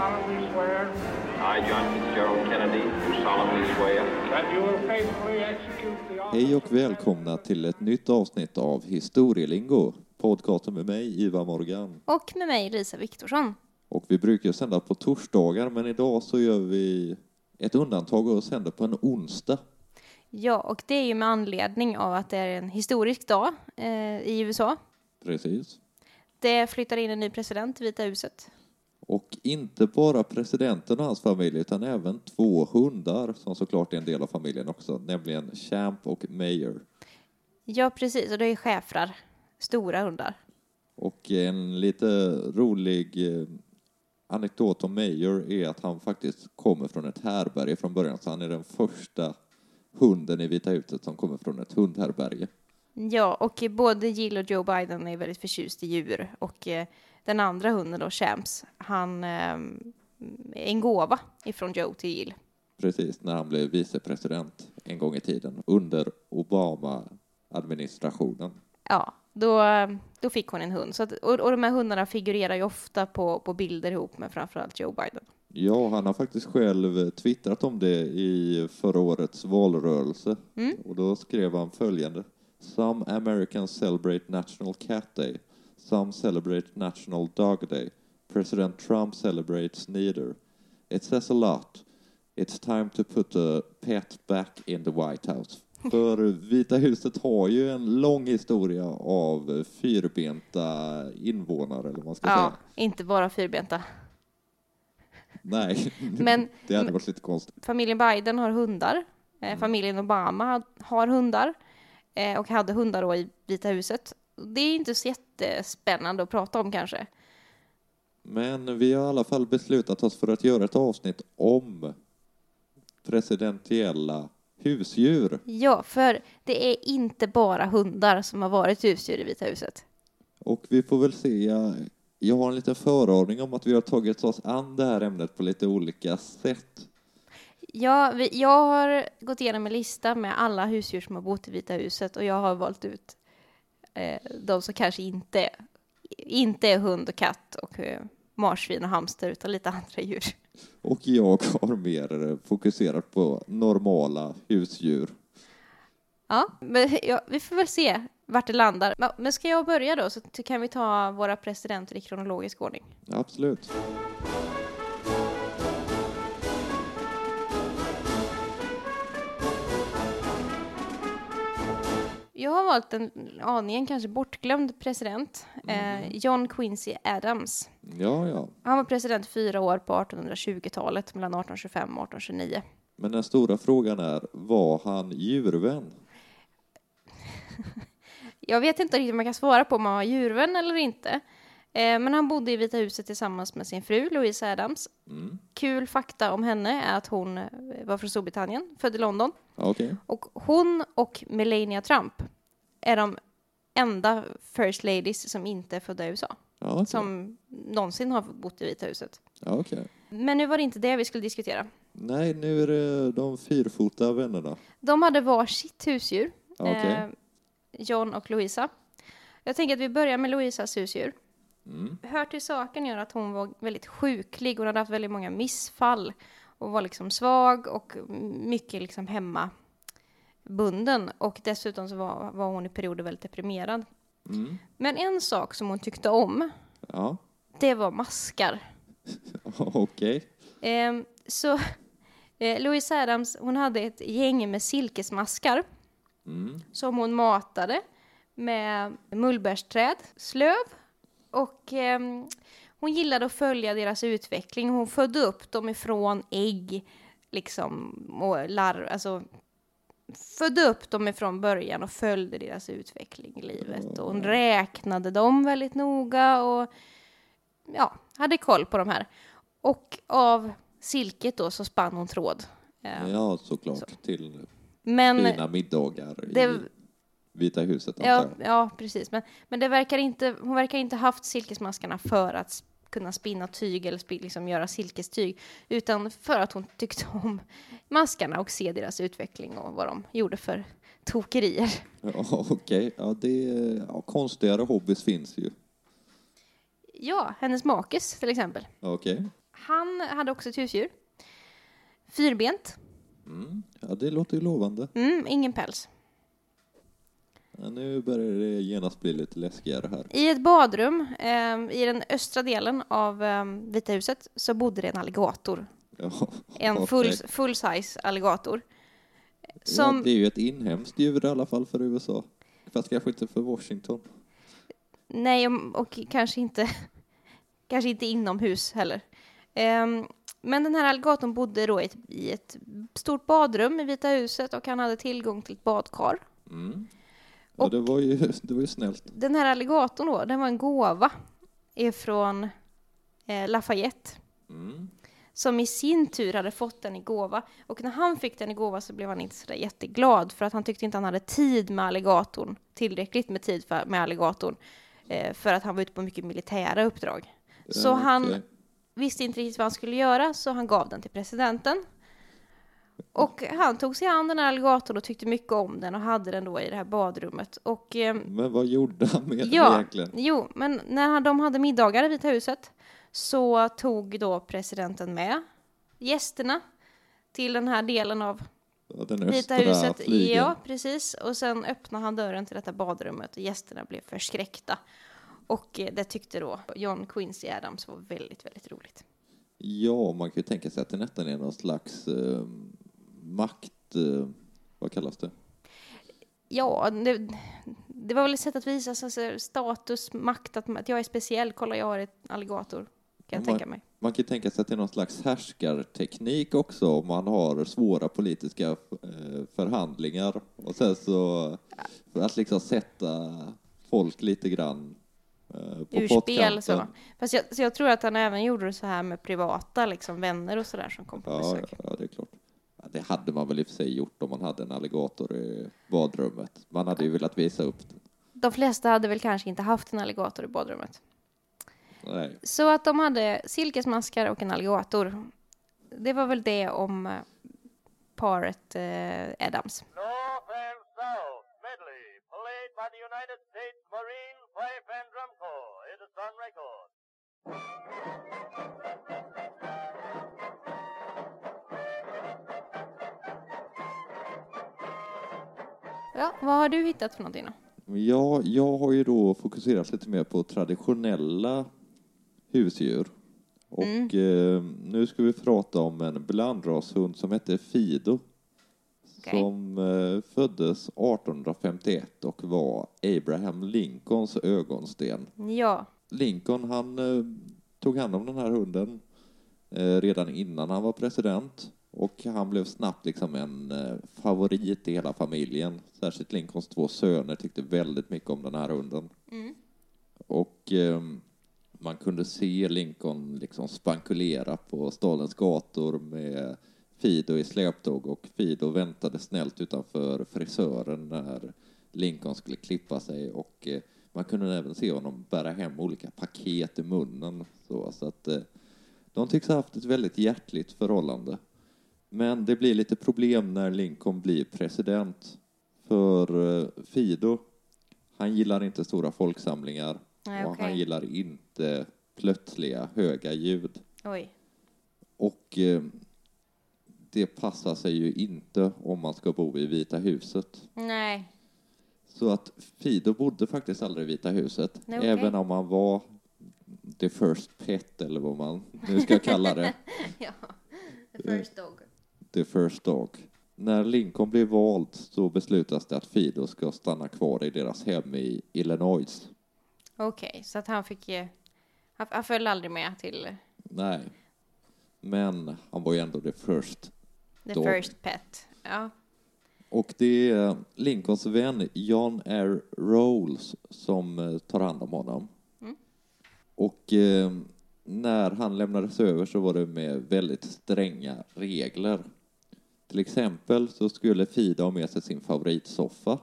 solemnly swear. I, John Fitzgerald Kennedy, do solemnly swear. That you will faithfully execute the office. Hej och välkomna till ett nytt avsnitt av Historielingo. Podcasten med mig, Eva Morgan. Och med mig, Lisa Viktorsson. Och vi brukar sända på torsdagar, men idag så gör vi ett undantag och sänder på en onsdag. Ja, och det är ju med anledning av att det är en historisk dag i USA. Precis. Det flyttar in en ny president i Vita huset. Och inte bara presidenten och hans familj utan även två hundar som såklart är en del av familjen också. Nämligen Champ och Mayor. Ja, precis. Och det är schäfrar. Stora hundar. Och en lite rolig anekdot om Mayor är att han faktiskt kommer från ett härberge från början. Så han är den första hunden i Vita huset som kommer från ett hundhärberge. Ja, och både Jill och Joe Biden är väldigt förtjust i djur. Och den andra hunden då, Champs, han är en gåva ifrån Joe till Jill. Precis, när han blev vicepresident en gång i tiden under Obama-administrationen. Ja, då fick hon en hund. Så att, och de här hundarna figurerar ju ofta på bilder ihop med framförallt Joe Biden. Ja, han har faktiskt själv twittrat om det i förra årets valrörelse. Mm. Och då skrev han följande. Some Americans celebrate National Cat Day. Some celebrate National Dog Day. President Trump celebrates neither. It says a lot. It's time to put a pet back in the White House. För Vita huset har ju en lång historia av fyrbenta invånare, eller vad man ska säga. Ja, inte bara fyrbenta. Nej, men det hade varit lite konstigt. Familjen Biden har hundar. Familjen Obama har hundar. Och hade hundar då i Vita huset. Det är inte så jättespännande att prata om kanske. Men vi har i alla fall beslutat oss för att göra ett avsnitt om presidentiella husdjur. Ja, för det är inte bara hundar som har varit husdjur i Vita huset. Och vi får väl se. Jag har en liten föraning om att vi har tagit oss an det här ämnet på lite olika sätt. Ja, jag har gått igenom en lista med alla husdjur som har bott i Vita huset och jag har valt ut de som kanske inte är hund och katt och marsvin och hamster utan lite andra djur. Och jag har mer fokuserat på normala husdjur. Ja, men vi får väl se vart det landar. Men ska jag börja då så kan vi ta våra presidenter i kronologisk ordning. Absolut. Jag har valt en aningen kanske bortglömd president, John Quincy Adams. Ja, ja. Han var president 4 år på 1820-talet, mellan 1825 och 1829. Men den stora frågan är, var han djurvän? Jag vet inte riktigt om man kan svara på om han var djurvän eller inte. Men han bodde i Vita huset tillsammans med sin fru, Louise Adams. Mm. Kul fakta om henne är att hon var från Sobretannien, född i London. Okay. Och hon och Melania Trump är de enda first ladies som inte är födda i USA. Okay. Som någonsin har bott i Vita huset. Okay. Men nu var det inte det vi skulle diskutera. Nej, nu är det de fyrfota vännerna. De hade var sitt husdjur. Okay. John och Louisa. Jag tänker att vi börjar med Louisas husdjur. Mm. Hör till saken gör att hon var väldigt sjuklig. Hon hade haft väldigt många missfall och var liksom svag och mycket liksom hemmabunden. Och dessutom så var hon i perioder väldigt deprimerad. Mm. Men en sak som hon tyckte om, ja, det var maskar. Okej. Okay. Louise Adams, hon hade ett gäng med silkesmaskar som hon matade med mullbärsträd, slöv. Och hon gillade att följa deras utveckling. Hon födde upp dem ifrån ägg liksom, och larv. Alltså, födde upp dem ifrån början och följde deras utveckling i livet. Och hon räknade dem väldigt noga och ja, hade koll på de här. Och av silket då så spann hon tråd. Ja, såklart. Så. Till fina middagar Vita huset. Ja, precis. Men det verkar inte, hon verkar inte haft silkesmaskarna för att kunna spinna tyg eller liksom göra silkestyg. Utan för att hon tyckte om maskarna och se deras utveckling och vad de gjorde för tokerier. Ja, okej. Ja, konstigare hobbys finns ju. Ja, hennes makes till exempel. Okej. Han hade också ett husdjur. Fyrbent. Mm. Ja, det låter ju lovande. Mm, ingen päls. Ja, nu börjar det genast bli lite läskigare här. I ett badrum i den östra delen av Vita huset så bodde det en alligator. Oh, en full-size alligator. Som... Ja, det är ju ett inhemskt djur i alla fall för USA. Fast kanske inte för Washington. Nej, och kanske inte inomhus heller. Men den här alligatorn bodde då i ett stort badrum i Vita huset och han hade tillgång till ett badkar. Mm. Och det var ju snällt. Den här alligatorn då, den var en gåva ifrån Lafayette. Mm. Som i sin tur hade fått den i gåva. Och när han fick den i gåva så blev han inte så jätteglad. För att han tyckte inte han hade tid med alligatorn. Tillräckligt med tid med alligatorn. För att han var ute på mycket militära uppdrag. Så okay. Han visste inte riktigt vad han skulle göra. Så han gav den till presidenten. Och han tog sig an den här alligatorn och tyckte mycket om den. Och hade den då i det här badrummet. Och, men vad gjorde han med den egentligen? Jo, men när de hade middagar i Vita huset. Så tog då presidenten med gästerna till den här delen av den Vita huset. Flygen. Ja, precis. Och sen öppnade han dörren till detta badrummet och gästerna blev förskräckta. Och det tyckte då John Quincy Adams var väldigt, väldigt roligt. Ja, man kan ju tänka sig att det nästan är någon slags makt... vad kallas det? Ja, det var väl ett sätt att visa alltså, status, makt, att jag är speciell. Kolla, jag har ett alligator. Man kan tänka sig att det är någon slags härskarteknik också om man har svåra politiska förhandlingar. Och sen så för att liksom sätta folk lite grann på urspel. Fast jag tror att han även gjorde det så här med privata liksom, vänner och sådär som kom på besök. Ja, det är klart. Det hade man väl i och för sig gjort om man hade en alligator i badrummet. Man hade ju velat visa upp den. De flesta hade väl kanske inte haft en alligator i badrummet. Nej. Så att de hade silkesmaskar och en alligator. Det var väl det om paret Adams. Ja, vad har du hittat för någonting då? Ja, jag har ju då fokuserat lite mer på traditionella husdjur. Och nu ska vi prata om en blandrashund som heter Fido. Okay. Som föddes 1851 och var Abraham Lincolns ögonsten. Ja. Lincoln, han tog hand om den här hunden redan innan han var president. Och han blev snabbt liksom en favorit i hela familjen. Särskilt Lincolns två söner tyckte väldigt mycket om den här hunden. Mm. Och man kunde se Lincoln liksom spankulera på stadens gator med Fido i släptåg. Och Fido väntade snällt utanför frisören när Lincoln skulle klippa sig. Och man kunde även se honom bära hem olika paket i munnen. Så att de tycks ha haft ett väldigt hjärtligt förhållande. Men det blir lite problem när Lincoln blir president. För Fido, han gillar inte stora folksamlingar. Nej, och okay. Han gillar inte plötsliga höga ljud. Oj. Och det passar sig ju inte om man ska bo i Vita huset. Nej. Så att Fido bodde faktiskt aldrig i Vita huset. Nej, okay. Även om han var the first pet eller vad man nu ska kalla det. Ja. The first dog. När Lincoln blev vald så beslutas det att Fido ska stanna kvar i deras hem i Illinois. Okej, så att han fick ju... Han föll aldrig med till... Nej, men han var ju ändå the first dog. The first pet, ja. Och det är Lincolns vän John R. Rolls som tar hand om honom. Mm. Och... när han lämnades över så var det med väldigt stränga regler. Till exempel så skulle Fido ha med sig sin favoritsoffa.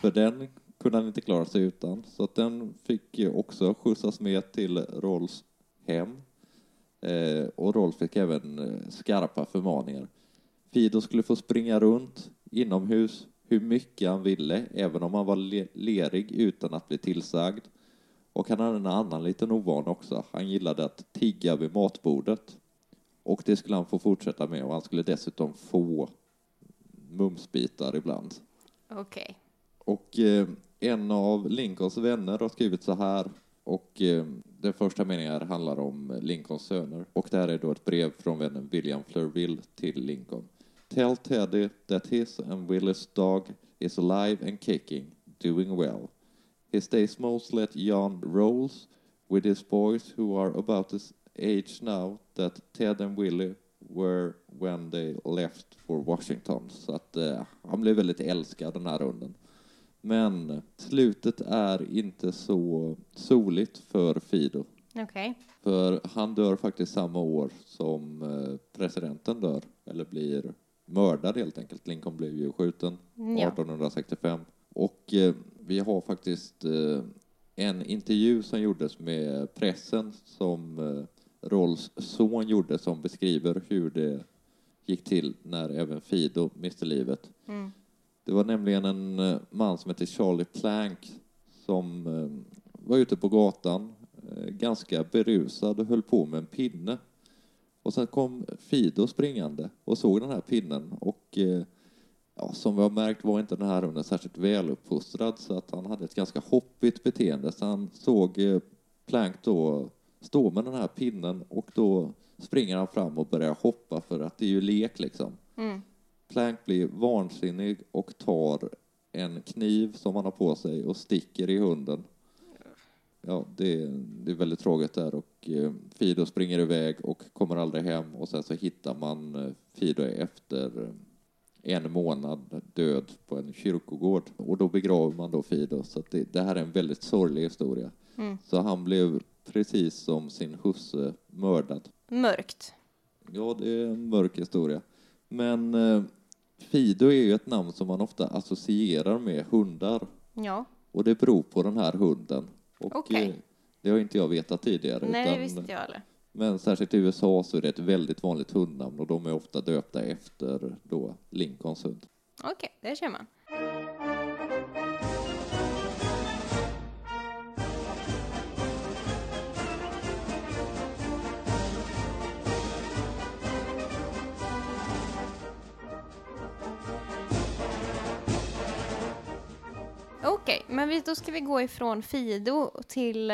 För den kunde han inte klara sig utan. Så att den fick också skjutsas med till Rolls hem. Och Rolls fick även skarpa förmaningar. Fido skulle få springa runt inomhus hur mycket han ville. Även om han var lerig utan att bli tillsagd. Och han hade en annan liten ovan också. Han gillade att tigga vid matbordet. Och det skulle han få fortsätta med. Och han skulle dessutom få mumsbitar ibland. Okej. Och en av Lincolns vänner har skrivit så här. Och den första meningen handlar om Lincolns söner. Och det här är då ett brev från vännen William Fleurville till Lincoln. Tell Teddy that his and Willie's dog is alive and kicking, doing well. His days mostly at John Rolls with his boys who are about his age now that Ted and Willie were when they left for Washington. Så att han blev väldigt älskad den här runden. Men slutet är inte så soligt för Fido. Okay. För han dör faktiskt samma år som presidenten dör. Eller blir mördad helt enkelt. Lincoln blev ju skjuten 1865. Och vi har faktiskt en intervju som gjordes med pressen som Rolls son gjorde som beskriver hur det gick till när även Fido miste livet. Mm. Det var nämligen en man som hette Charlie Plank som var ute på gatan ganska berusad och höll på med en pinne. Och sen kom Fido springande och såg den här pinnen och ja, som vi har märkt var inte den här hunden särskilt väl uppfostrad så att han hade ett ganska hoppigt beteende. Så han såg Plank då stå med den här pinnen och då springer han fram och börjar hoppa för att det är ju lek liksom. Mm. Plank blir vansinnig och tar en kniv som han har på sig och sticker i hunden. Ja, det är väldigt tråkigt där och Fido springer iväg och kommer aldrig hem och sen så hittar man Fido efter en månad död på en kyrkogård och då begraver man då Fido så att det här är en väldigt sorglig historia. Mm. Så han blev precis som sin husse mördad. Mörkt. Ja, det är en mörk historia. Men Fido är ju ett namn som man ofta associerar med hundar. Ja. Och det beror på den här hunden. Och det har inte jag vetat tidigare. Nej, utan, det visste jag eller. Men särskilt i USA så är det ett väldigt vanligt hundnamn. Och de är ofta döpta efter då Lincolns hund. Okej, det känner man. Men då ska vi gå ifrån Fido till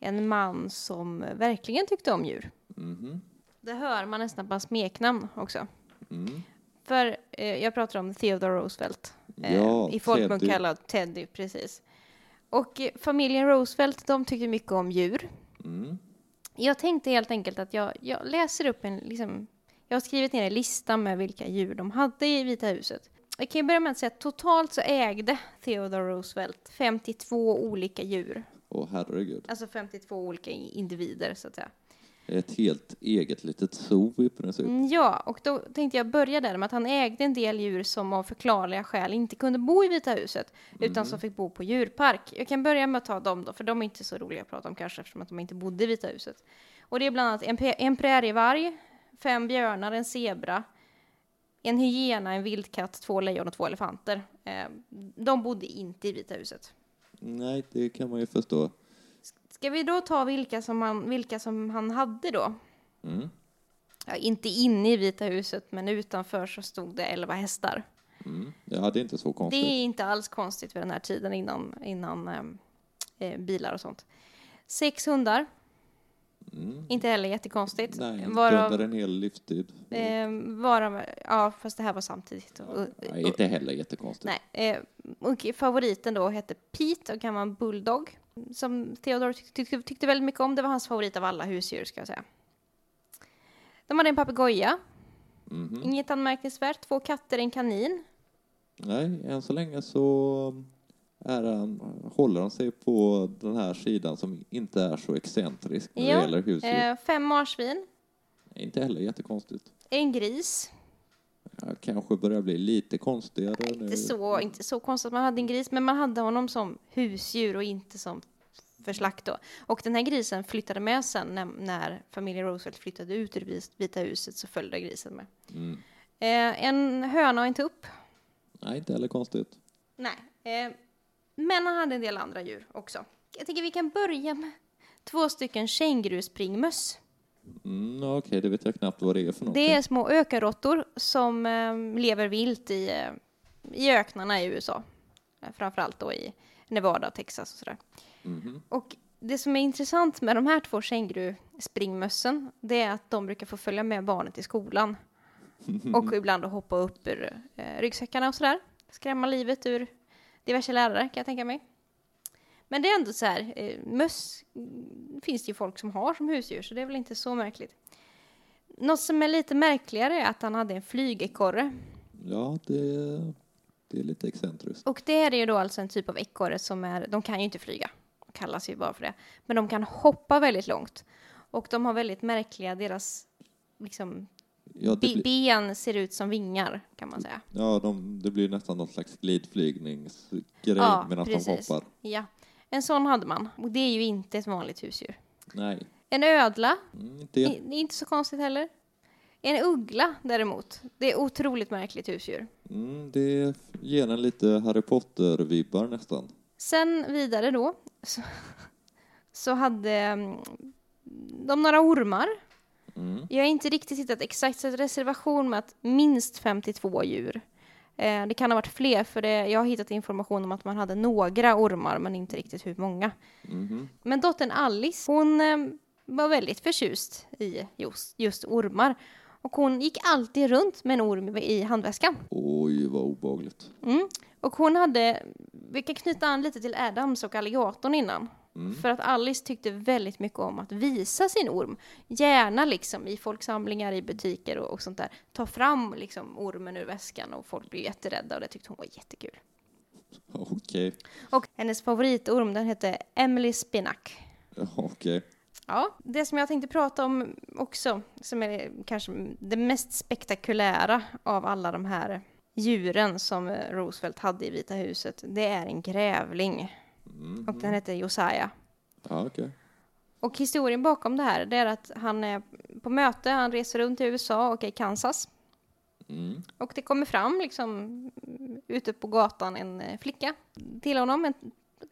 en man som verkligen tyckte om djur. Mm-hmm. Det hör man nästan på smeknamn också. Mm. För jag pratar om Theodore Roosevelt. I folkmun kallad Teddy, precis. Och familjen Roosevelt, de tyckte mycket om djur. Mm. Jag tänkte helt enkelt att jag läser upp en... Liksom, jag har skrivit ner en lista med vilka djur de hade i Vita huset. Jag kan börja med att säga att totalt så ägde Theodore Roosevelt 52 olika djur. Åh, herregud. Alltså 52 olika individer så att säga. Ett helt eget litet zoo i princip. Ja, och då tänkte jag börja där med att han ägde en del djur som av förklarliga skäl inte kunde bo i Vita huset. Utan som fick bo på djurpark. Jag kan börja med att ta dem då, för de är inte så roliga att prata om kanske eftersom att de inte bodde i Vita huset. Och det är bland annat en prärievarg, 5 björnar, en zebra. En hyena, en vildkatt, 2 lejon och 2 elefanter. De bodde inte i Vita huset. Nej, det kan man ju förstå. Ska vi då ta vilka som han hade då? Mm. Ja, inte inne i Vita huset, men utanför så stod det 11 hästar. Mm. Ja, det är inte så konstigt. Det är inte alls konstigt för den här tiden innan bilar och sånt. 6 hundar. Mm. Inte heller jättekonstigt. Nej, varav en hel livstid. Fast det här var samtidigt. Nej, inte heller jättekonstigt. Nej, och favoriten då hette Pete och kan vara en bulldog. Som Theodore tyckte väldigt mycket om. Det var hans favorit av alla husdjur ska jag säga. De hade en papegoja. Mm-hmm. Inget anmärkningsvärt. 2 katter, en kanin. Nej, än så länge så... håller han sig på den här sidan som inte är så excentrisk när det gäller husdjur. 5 marsvin. Inte heller jättekonstigt. En gris. Jag kanske börjar bli lite konstigare. Nej, inte så konstigt att man hade en gris, men man hade honom som husdjur och inte som förslakt då. Och den här grisen flyttade med sen när familjen Roosevelt flyttade ut ur Vita huset så följde grisen med. Mm. En höna och en tupp. Nej, inte heller konstigt. Nej, men han hade en del andra djur också. Jag tycker vi kan börja med 2 stycken känguruspringmöss. Okej, det vet jag knappt vad det är för något. Det är små ökenråttor som lever vilt i öknarna i USA. Framförallt då i Nevada, Texas och sådär. Mm-hmm. Och det som är intressant med de här 2 känguruspringmössen, det är att de brukar få följa med barnet i skolan. Och ibland hoppa upp ur ryggsäckarna och sådär. Skrämma livet ur diverse lärare, kan jag tänka mig. Men det är ändå så här, möss finns det ju folk som har som husdjur, så det är väl inte så märkligt. Något som är lite märkligare är att han hade en flygekorre. Ja, det är lite excentriskt. Och det är ju då alltså en typ av ekorre som är, de kan ju inte flyga, kallas ju bara för det. Men de kan hoppa väldigt långt. Och de har väldigt märkliga, deras liksom... Ja, ben ser ut som vingar, kan man säga. Ja, det blir nästan någon slags glidflygningsgrej, ja, medan de hoppar. Ja, en sån hade man. Och det är ju inte ett vanligt husdjur. Nej. En ödla, det är inte så konstigt heller. En uggla däremot, det är otroligt märkligt husdjur. Det ger en lite Harry Potter-vibbar nästan. Sen vidare då så hade de några ormar. Jag har inte riktigt hittat exakt en reservation med att minst 52 djur. Det kan ha varit fler, för jag har hittat information om att man hade några ormar, men inte riktigt hur många. Mm. Men dottern Alice, hon var väldigt förtjust i just ormar. Och hon gick alltid runt med en orm i handväskan. Oj, vad obehagligt. Mm. Och hon hade, vi kan knyta an lite till Adams och alligatorn innan. Mm. För att Alice tyckte väldigt mycket om att visa sin orm. Gärna liksom i folksamlingar, i butiker och sånt där. Ta fram liksom ormen ur väskan och folk blev jätterädda, och det tyckte hon var jättekul. Okej. Okay. Och hennes favoritorm, den hette Emily Spinnack. Okej. Okay. Ja, det som jag tänkte prata om också, som är kanske det mest spektakulära av alla de här djuren som Roosevelt hade i Vita huset, det är en grävling. Mm-hmm. Och den heter Josiah. Ah, okay. Och historien bakom det här, det är att han är på möte, han reser runt i USA och i Kansas. Mm. Och det kommer fram liksom ute på gatan en flicka till honom,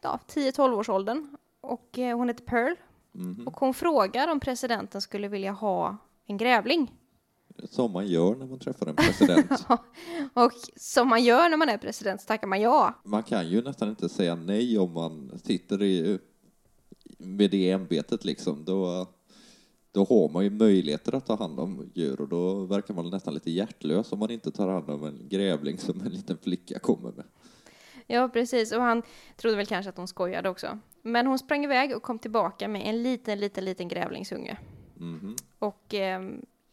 10-12-årsåldern. Och hon heter Pearl. Mm-hmm. Och hon frågar om presidenten skulle vilja ha en grävling. Som man gör när man träffar en president. Och som man gör när man är president, så tackar man ja. Man kan ju nästan inte säga nej om man sitter med det ämbetet liksom. Då har man ju möjligheter att ta hand om djur, och då verkar man nästan lite hjärtlös om man inte tar hand om en grävling som en liten flicka kommer med. Ja, precis. Och han trodde väl kanske att hon skojade också. Men hon sprang iväg och kom tillbaka med en liten grävlingsunge. Mm-hmm. Och...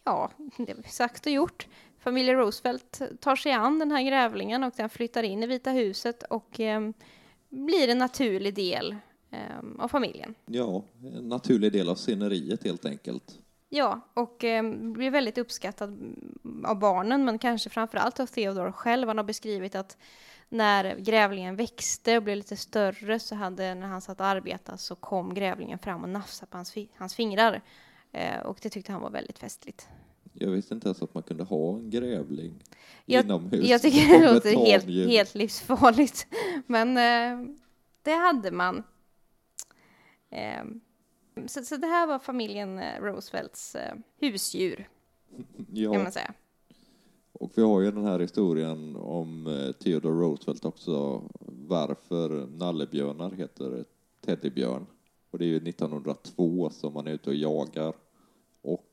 ja, det är sagt och gjort. Familjen Roosevelt tar sig an den här grävlingen, och den flyttar in i Vita huset och blir en naturlig del av familjen. Ja, en naturlig del av sceneriet helt enkelt. Ja, och blir väldigt uppskattad av barnen, men kanske framförallt av Theodore själv. Han har beskrivit att när grävlingen växte och blev lite större, så när han satt och arbetade, så kom grävlingen fram och nafsade på hans fingrar. Och det tyckte han var väldigt festligt. Jag visste inte ens att man kunde ha en grävling inomhus. Jag tycker det låter helt livsfarligt. Men det hade man. Så det här var familjen Roosevelts husdjur. Ja. Kan man säga. Och vi har ju den här historien om Theodore Roosevelt också. Varför nallebjörnar heter teddybjörn. Och det är ju 1902 som man är ute och jagar. Och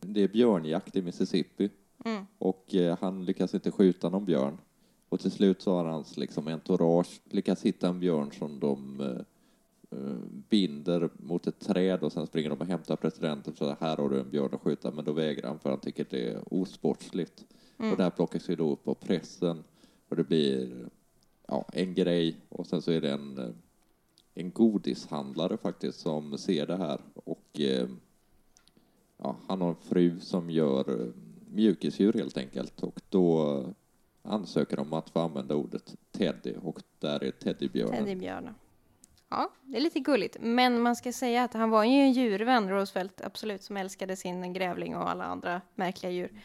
det är björnjakt i Mississippi. Mm. Och han lyckas inte skjuta någon björn. Och till slut så har hans liksom entourage lyckats hitta en björn som de binder mot ett träd. Och sen springer de och hämtar presidenten. Så här har du en björn att skjuta. Men då vägrar han, för han tycker det är osportsligt. Mm. Och det här plockas ju då upp av pressen. Och det blir en grej. Och sen så är det en godishandlare faktiskt som ser det här, och han har en fru som gör mjukisdjur helt enkelt, och då ansöker de att få använda ordet Teddy, och där är teddybjörnen. Teddybjörnen. Ja, det är lite gulligt, men man ska säga att han var ju en djurvän, Roosevelt, absolut, som älskade sin grävling och alla andra märkliga djur.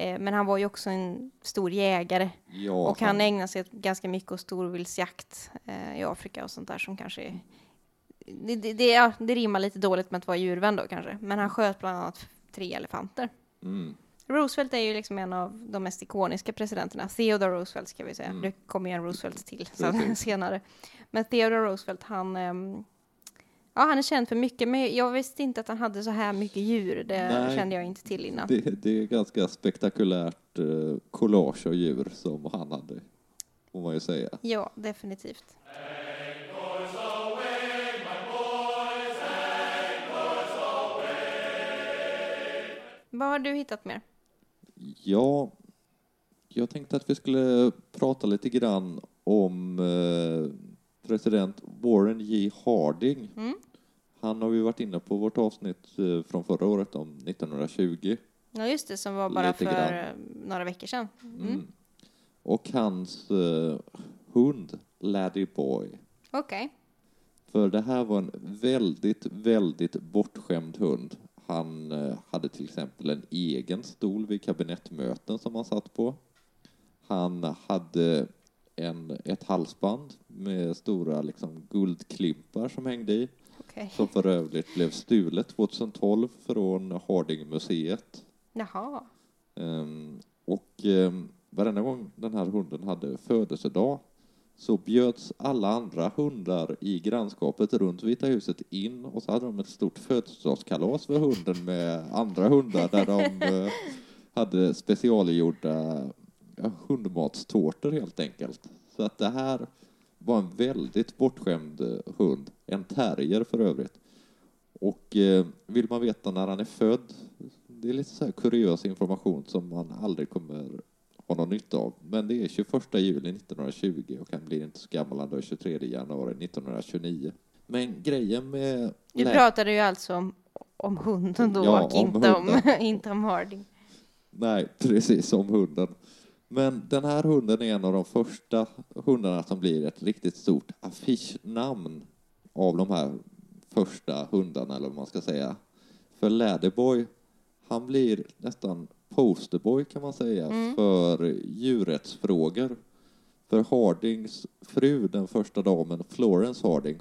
Men han var ju också en stor jägare. Ja, och han ägnade sig ganska mycket åt storvildsjakt i Afrika och sånt där, som kanske det rimmar lite dåligt med att vara djurvän då kanske. Men han sköt bland annat 3 elefanter. Mm. Roosevelt är ju liksom en av de mest ikoniska presidenterna. Theodore Roosevelt ska vi säga. Mm. Det kommer ju en Roosevelt till senare. Men Theodore Roosevelt, han är känd för mycket. Men jag visste inte att han hade så här mycket djur. Nej, kände jag inte till innan. Det är ganska spektakulärt collage av djur som han hade, får man ju säga. Ja, definitivt. Vad har du hittat mer? Ja, jag tänkte att vi skulle prata lite grann om president Warren G. Harding. Mm. Han har ju varit inne på vårt avsnitt från förra året om 1920. Ja just det, som var bara lite för några veckor sedan. Mm. Mm. Och hans hund Laddie Boy. Okej. Okay. För det här var en väldigt, väldigt bortskämd hund. Han hade till exempel en egen stol vid kabinettmöten som han satt på. Han hade ett halsband med stora liksom, guldklimpar som hängde i. Okay. Som för övrigt blev stulet 2012 från Harding-museet. Jaha. Varenda gång den här hunden hade födelsedag så bjöds alla andra hundar i grannskapet runt Vita huset in, och så hade de ett stort födelsedagskalas för hunden med andra hundar där de hade specialgjorda hundmatstårtor helt enkelt. Så att det här var en väldigt bortskämd hund. En terrier för övrigt. Och vill man veta när han är född, det är lite så här kuriös information som man aldrig kommer har någon nytta av. Men det är 21 juli 1920 och han blir inte så gammal, han dör 23 januari 1929. Men grejen med... Du pratade ju alltså om hunden då, ja, och inte om Harding. Nej, precis, om hunden. Men den här hunden är en av de första hundarna som blir ett riktigt stort affischnamn av de här första hundarna, eller vad man ska säga. För Laddie Boy, han blir nästan posterboy kan man säga för djurrättsfrågor. För Hardings fru, den första damen, Florence Harding,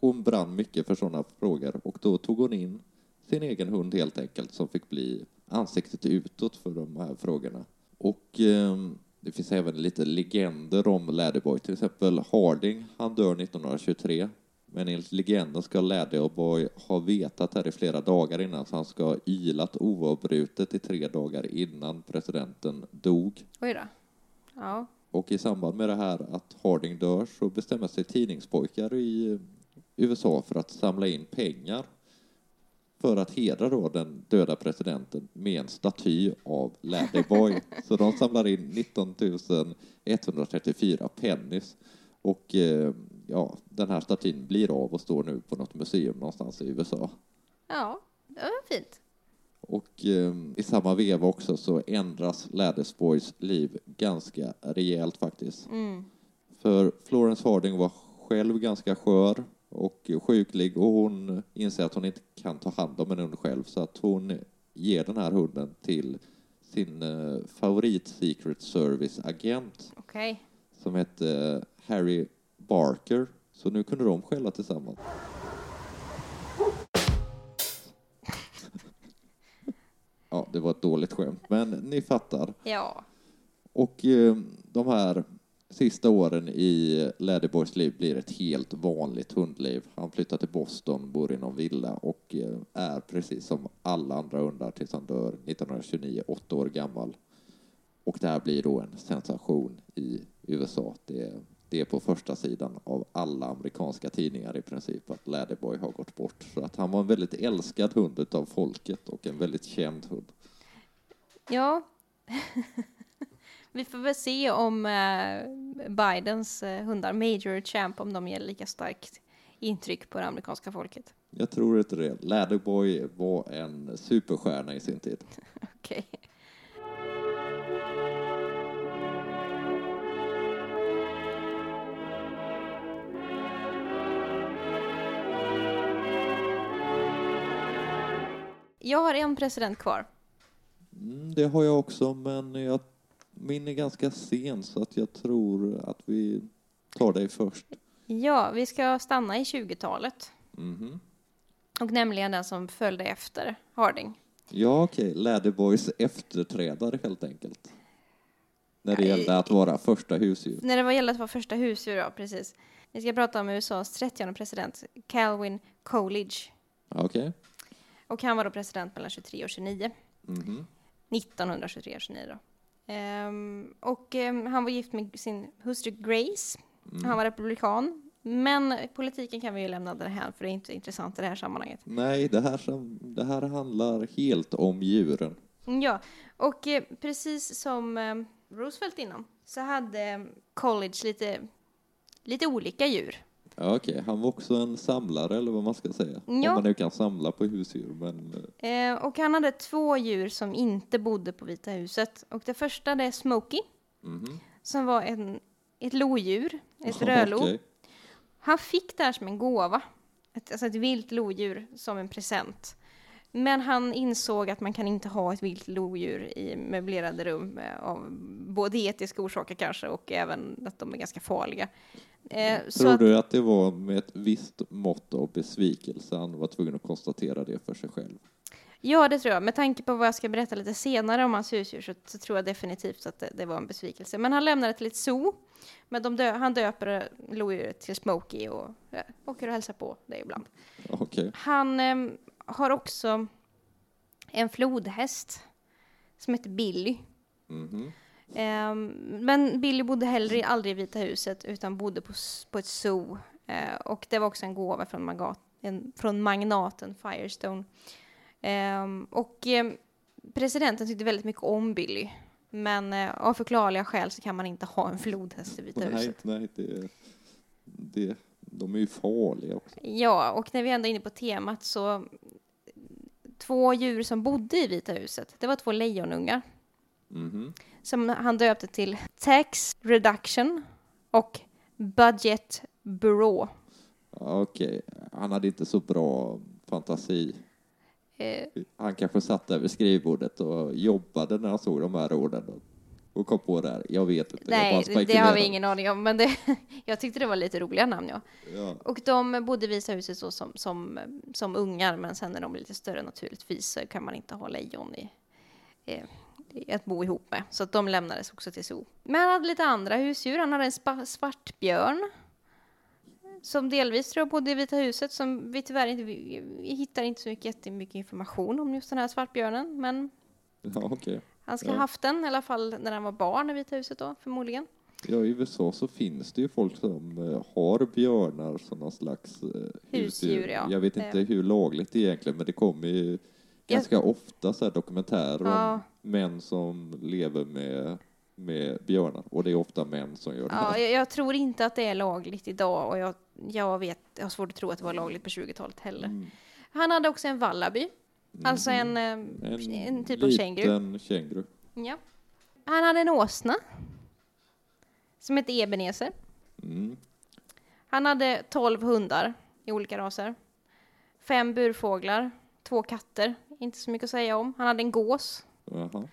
hon brann mycket för sådana frågor, och då tog hon in sin egen hund helt enkelt som fick bli ansiktet utåt för de här frågorna. Och det finns även lite legender om Laddie Boy. Till exempel Harding, han dör 1923. Men enligt legenden ska Laddie Boy ha vetat här i flera dagar innan, så han ska ha ylat oavbrutet i 3 dagar innan presidenten dog. Oj då. Ja. Och i samband med det här att Harding dör så bestämmer sig tidningspojkar i USA för att samla in pengar för att hedra då den döda presidenten med en staty av Laddie Boy. Så de samlar in 19 134 pennis. Och ja, den här statyn blir av och står nu på något museum någonstans i USA. Ja, det var fint. Och i samma veva också så ändras Laddie Boys liv ganska rejält faktiskt. Mm. För Florence Harding var själv ganska skör och sjuklig, och hon inser att hon inte kan ta hand om en hund själv, så att hon ger den här hunden till sin favorit Secret Service-agent. Okej. Okay. Som hette Harry Barker. Så nu kunde de skälla tillsammans. Ja, det var ett dåligt skämt. Men ni fattar. Ja. Och de här sista åren i Laddie Boys liv blir ett helt vanligt hundliv. Han flyttar till Boston, bor i någon villa och är precis som alla andra hundar tills han dör 1929, 8 år gammal. Och det här blir då en sensation i USA. Det är på första sidan av alla amerikanska tidningar i princip att Laddie Boy har gått bort. Så att han var en väldigt älskad hund av folket och en väldigt känd hund. Ja, vi får väl se om Bidens hundar, Major och Champ, om de ger lika starkt intryck på det amerikanska folket. Jag tror inte det. Laddie Boy var en superstjärna i sin tid. Okej. Okay. Jag har en president kvar. Det har jag också, men min är ganska sen, så att jag tror att vi tar dig först. Ja, vi ska stanna i 20-talet. Mm-hmm. Och nämligen den som följde efter Harding. Ja, okej. Laddie Boys efterträdare helt enkelt. När det gällde att vara första husdjur. När det gällde att vara första husdjur, ja, precis. Vi ska prata om USAs 30:e president, Calvin Coolidge. Okej. Och han var då president mellan 23 och 29. Mm-hmm. 1923 och 29 då. Han var gift med sin hustru Grace. Mm. Han var republikan. Men politiken kan vi ju lämna det här, för det är inte intressant i det här sammanhanget. Nej, det här handlar helt om djuren. Ja, och precis som Roosevelt innan så hade Coolidge lite olika djur. Ja, okej. Han var också en samlare, eller vad man ska säga. Ja. Om man nu kan samla på husdjur. Men... och han hade 2 djur som inte bodde på Vita huset. Och det första det är Smokey, mm-hmm. som var ett lodjur, ett rödlo. Okay. Han fick det här som en gåva, ett vilt lodjur som en present. Men han insåg att man kan inte ha ett vilt lodjur i möblerade rum av både etiska orsaker kanske och även att de är ganska farliga. Tror du att det var med ett visst mått av besvikelse han var tvungen att konstatera det för sig själv? Ja, det tror jag. Med tanke på vad jag ska berätta lite senare om hans husdjur så tror jag definitivt att det var en besvikelse. Men han lämnade till ett zoo. Men han döper lodjuret till Smokey och åker och hälsar på det ibland. Okay. Han har också en flodhäst som heter Billy. Mm-hmm. Men Billy bodde hellre aldrig i Vita huset utan bodde på ett zoo. Och det var också en gåva från magnaten Firestone. Presidenten tyckte väldigt mycket om Billy, men av förklarliga skäl så kan man inte ha en flodhäst i Vita huset. Nej, de är ju farliga också. Ja, och när vi ändå är inne på temat så 2 djur som bodde i Vita huset, det var 2 lejonungar. Mm-hmm. Som han döpte till Tax Reduction och Budget Bureau. Okej, han hade inte så bra fantasi. Han kanske satt över skrivbordet och jobbade när han såg de här orden och kom på det här. Jag vet inte. Nej, det har vi ingen aning om, men jag tyckte det var lite roliga namn. Ja. Och de bodde i Vita huset så som ungar, men sen när de blir lite större naturligtvis så kan man inte ha lejon i att bo ihop med. Så att de lämnades också till zoo. Men han hade lite andra husdjur. Han hade en svartbjörn. Som delvis tror jag bodde i Vita huset, som vi tyvärr hittar inte så jättemycket information om just den här svartbjörnen. Men han ska ha haft den i alla fall när han var barn i Vita huset då, förmodligen. Ja, i USA så finns det ju folk som har björnar som någon slags husdjur. Ja. Jag vet inte hur lagligt det är egentligen, men det kommer ju ganska ofta så här dokumentärer om män som lever med björnar, och det är ofta män som gör det. Ja, jag tror inte att det är lagligt idag, och jag har svårt att tro att det var lagligt på 20-talet heller. Mm. Han hade också en wallaby, alltså en typ av känguru. Ja. Han hade en åsna som hette Ebenezer. Mm. Han hade 12 hundar i olika raser, 5 burfåglar, 2 katter, inte så mycket att säga om. Han hade en gås. Jaha.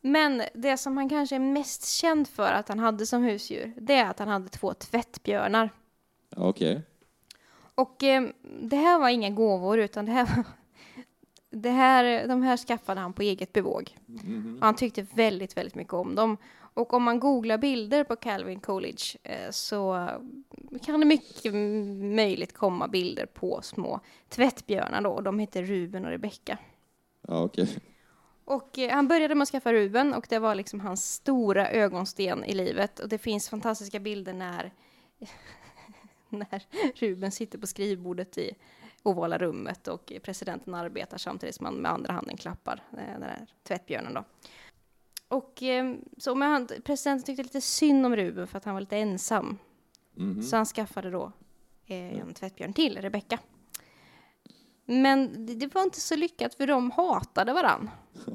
Men det som han kanske är mest känd för att han hade som husdjur, det är att han hade 2 tvättbjörnar. Okej. Okay. Och det här var inga gåvor, utan de här skaffade han på eget bevåg. Mm-hmm. Han tyckte väldigt, väldigt mycket om dem. Och om man googlar bilder på Calvin Coolidge så kan det mycket möjligt komma bilder på små tvättbjörnar då. De heter Ruben och Rebecca. Ja, okej. Okay. Och han började med att skaffa Ruben, och det var liksom hans stora ögonsten i livet. Och det finns fantastiska bilder när Ruben sitter på skrivbordet i ovala rummet och presidenten arbetar samtidigt som han med andra handen klappar den där tvättbjörnen då. Och så presidenten tyckte lite synd om Ruben för att han var lite ensam. Mm-hmm. Så han skaffade då en tvättbjörn till, Rebecca. Men det var inte så lyckat, för de hatade varann.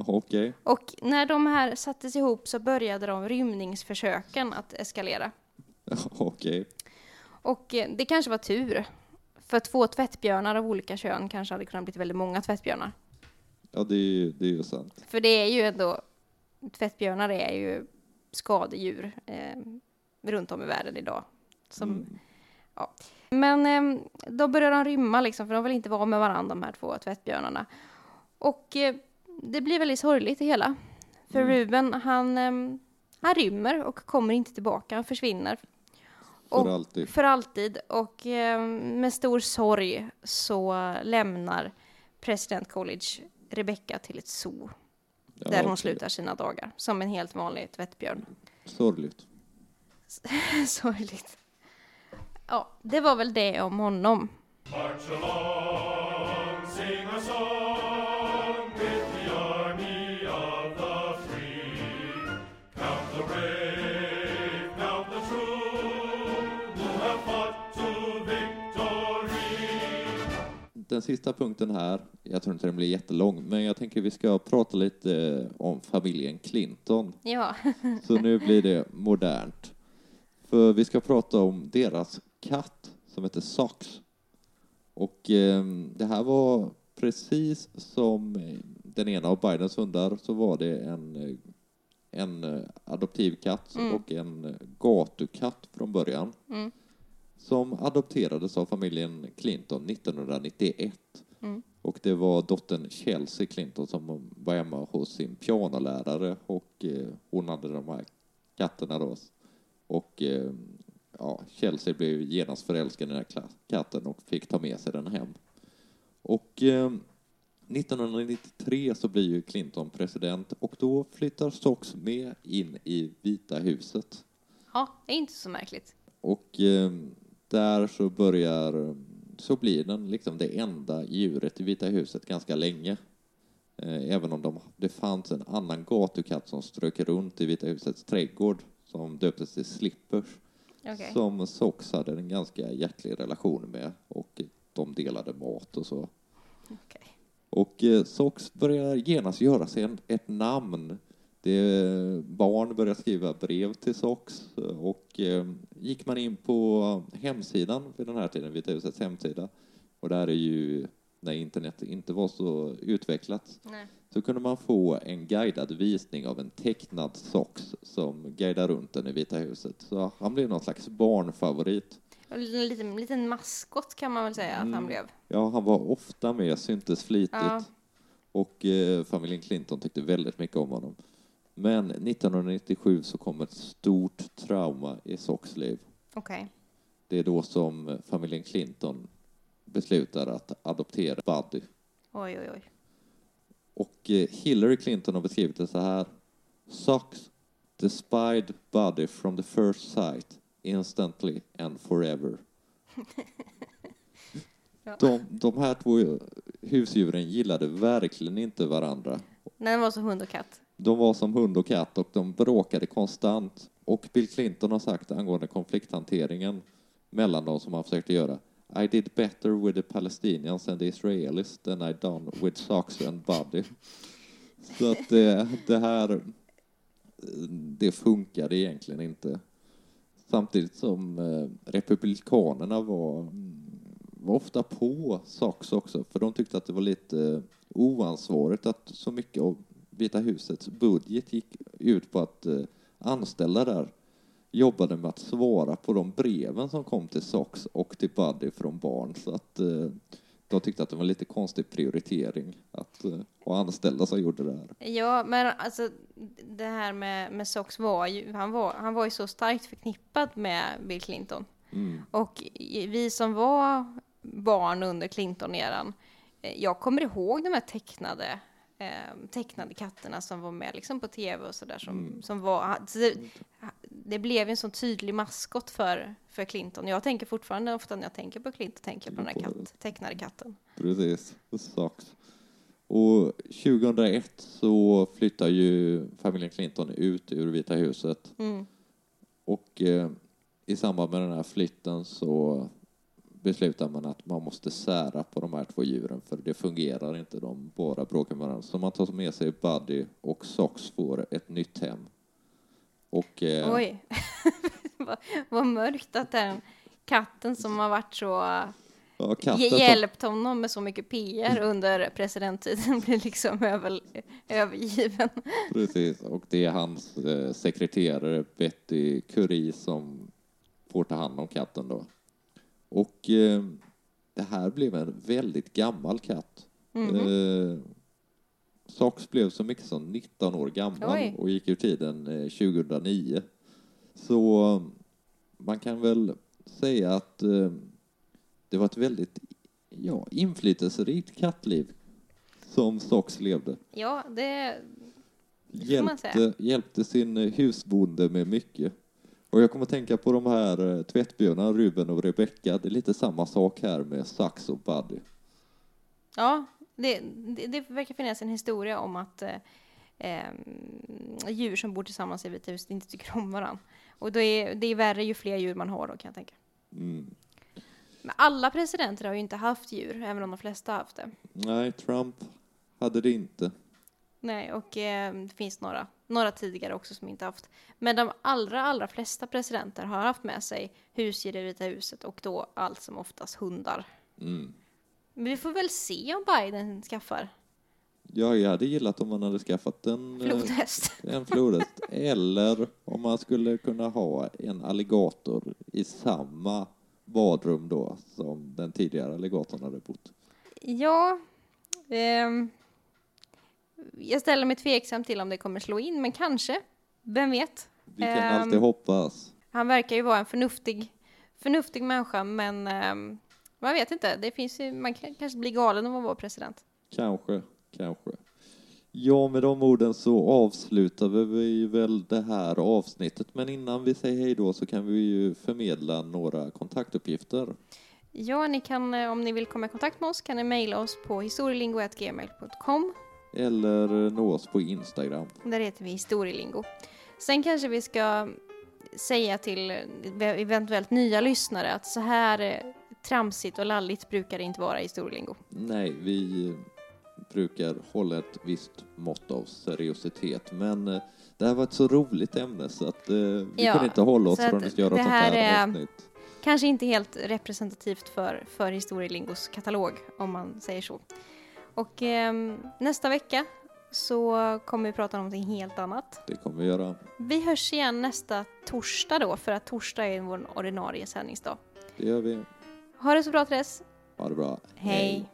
Okej. Och när de här sattes ihop så började de rymningsförsöken att eskalera. Okej. Och det kanske var tur. För 2 tvättbjörnar av olika kön kanske hade kunnat bli väldigt många tvättbjörnar. Ja, det är ju sant. För det är ju ändå... Tvättbjörnar är ju skadedjur runt om i världen idag. som, ja. Men då börjar de rymma liksom, för de vill inte vara med varandra, de här två tvättbjörnarna. Och det blir väldigt sorgligt det hela. För Ruben, han rymmer och kommer inte tillbaka, han försvinner. För alltid. Och med stor sorg så lämnar president Coolidge Rebecca till ett zoo. Ja, där hon slutar sina dagar. Som en helt vanlig tvättbjörn. Sorgligt. Ja, det var väl det om honom. Den sista punkten här, jag tror inte den blir jättelång, men jag tänker vi ska prata lite om familjen Clinton. Ja. Så nu blir det modernt. För vi ska prata om deras katt som heter Socks. Och det här var precis som den ena av Bidens hundar, så var det en adoptivkatt och en gatukatt från början. Mm. Som adopterades av familjen Clinton 1991. Mm. Och det var dottern Chelsea Clinton som var hemma hos sin pianolärare. Och hon hade de här katterna då. Och ja, Chelsea blev genast förälskad i den här katten och fick ta med sig den hem. Och 1993 så blir ju Clinton president. Och då flyttar Socks med in i Vita huset. Ja, det är inte så märkligt. Och där så blir den liksom det enda djuret i Vita huset ganska länge. Även om det fanns en annan gatukatt som strök runt i Vita husets trädgård som döptes till Slippers. Okay. Som Socks hade en ganska hjärtlig relation med, och de delade mat och så. Okay. Och Socks börjar genast göra sig ett namn. Barn började skriva brev till Socks, och gick man in på hemsidan vid den här tiden, Vita husets hemsida, och där är ju när internet inte var så utvecklat. Nej. Så kunde man få en guidad visning av en tecknad Socks som guidar runt den i Vita huset. Så han blev någon slags barnfavorit. En liten maskott kan man väl säga att han blev. Ja, han var ofta med, syntes flitigt. Ja. Och familjen Clinton tyckte väldigt mycket om honom. Men 1997 så kom ett stort trauma i Socks liv. Okay. Det är då som familjen Clinton beslutar att adoptera Buddy. Oj, oj, oj. Och Hillary Clinton har beskrivit det så här. Socks despised Buddy from the first sight, instantly and forever. Ja. De här två husdjuren gillade verkligen inte varandra. Nej, de var som hund och katt. De var som hund och katt, och de bråkade konstant. Och Bill Clinton har sagt angående konflikthanteringen mellan dem som han försökte göra. I did better with the Palestinians and the Israelis than I done with Socks and Buddy. Så att det funkade egentligen inte. Samtidigt som republikanerna var ofta på Socks också, för de tyckte att det var lite oansvarigt att så mycket av Vita husets budget gick ut på att anställda där jobbade med att svara på de breven som kom till Socks och till Buddy från barn. Så att de tyckte att det var en lite konstig prioritering att ha anställda som gjorde det här. Ja, men alltså det här med Socks var ju, han var ju så starkt förknippad med Bill Clinton. Mm. Och vi som var barn under Clinton-eran, jag kommer ihåg de här tecknade katterna som var med liksom på tv och sådär, som var, det blev en sån tydlig maskott för Clinton. Jag tänker fortfarande ofta när jag tänker på Clinton, tänker på den här tecknade katten. Precis, exakt. Och 2001 så flyttar ju familjen Clinton ut ur Vita huset. Mm. Och i samband med den här flytten så beslutar man att man måste sära på de här två djuren, för det fungerar inte, de bara bråkar med varandra. Så man tar med sig Buddy, och Socks får ett nytt hem. Och, oj, vad mörkt att den katten som har varit så... Ja, hjälpt honom med så mycket PR under presidenttiden blir liksom övergiven. Precis, och det är hans sekreterare Betty Curie som får ta hand om katten då. Och det här blev en väldigt gammal katt. Mm-hmm. Socks blev så mycket som 19 år gammal. Oj. Och gick ur tiden 2009. Så man kan väl säga att det var ett väldigt inflytelserikt kattliv som Socks levde. Ja, det får man säga. Hjälpte sin husbonde med mycket. Och jag kommer att tänka på de här tvättbjörnarna Ruben och Rebecca. Det är lite samma sak här med Socks och Buddy. Ja, det verkar finnas en historia om att djur som bor tillsammans i Vita huset inte tycker om varandra. Och då det är värre ju fler djur man har då, kan jag tänka. Mm. Men alla presidenter har ju inte haft djur, även om de flesta har haft det. Nej, Trump hade det inte. Nej, och det finns några tidigare också som inte haft. Men de allra flesta presidenter har haft med sig husdjur i Vita huset, och då allt som oftast hundar. Mm. Men vi får väl se om Biden skaffar. Ja, jag hade gillat om man hade skaffat en flodhäst. Eller om man skulle kunna ha en alligator i samma badrum då som den tidigare alligatorn hade bott. Ja, jag ställer mig tveksam till om det kommer slå in, men kanske, vem vet. Vi kan alltid hoppas. Han verkar ju vara en förnuftig människa, men man vet inte. Det finns ju, man kan kanske bli galen om man var president. Kanske. Ja, med de orden så avslutar vi väl det här avsnittet. Men innan vi säger hej då så kan vi ju förmedla några kontaktuppgifter. Ja, ni kan, om ni vill komma i kontakt med oss, kan ni mejla oss på historielingo@gmail.com. Eller nå oss på Instagram. Där heter vi Historielingo. Sen kanske vi ska säga till eventuellt nya lyssnare att så här tramsigt och lalligt brukar det inte vara i Historielingo. Nej, vi brukar hålla ett visst mått av seriositet, men det här var ett så roligt ämne så att vi kunde inte hålla oss från att göra det här avsnitt. Kanske inte helt representativt för Historielingos katalog, om man säger så. Och nästa vecka så kommer vi prata om någonting helt annat. Det kommer vi göra. Vi hörs igen nästa torsdag då, för att torsdag är vår ordinarie sändningsdag. Det gör vi. Ha det så bra till dess. Ha det bra. Hej.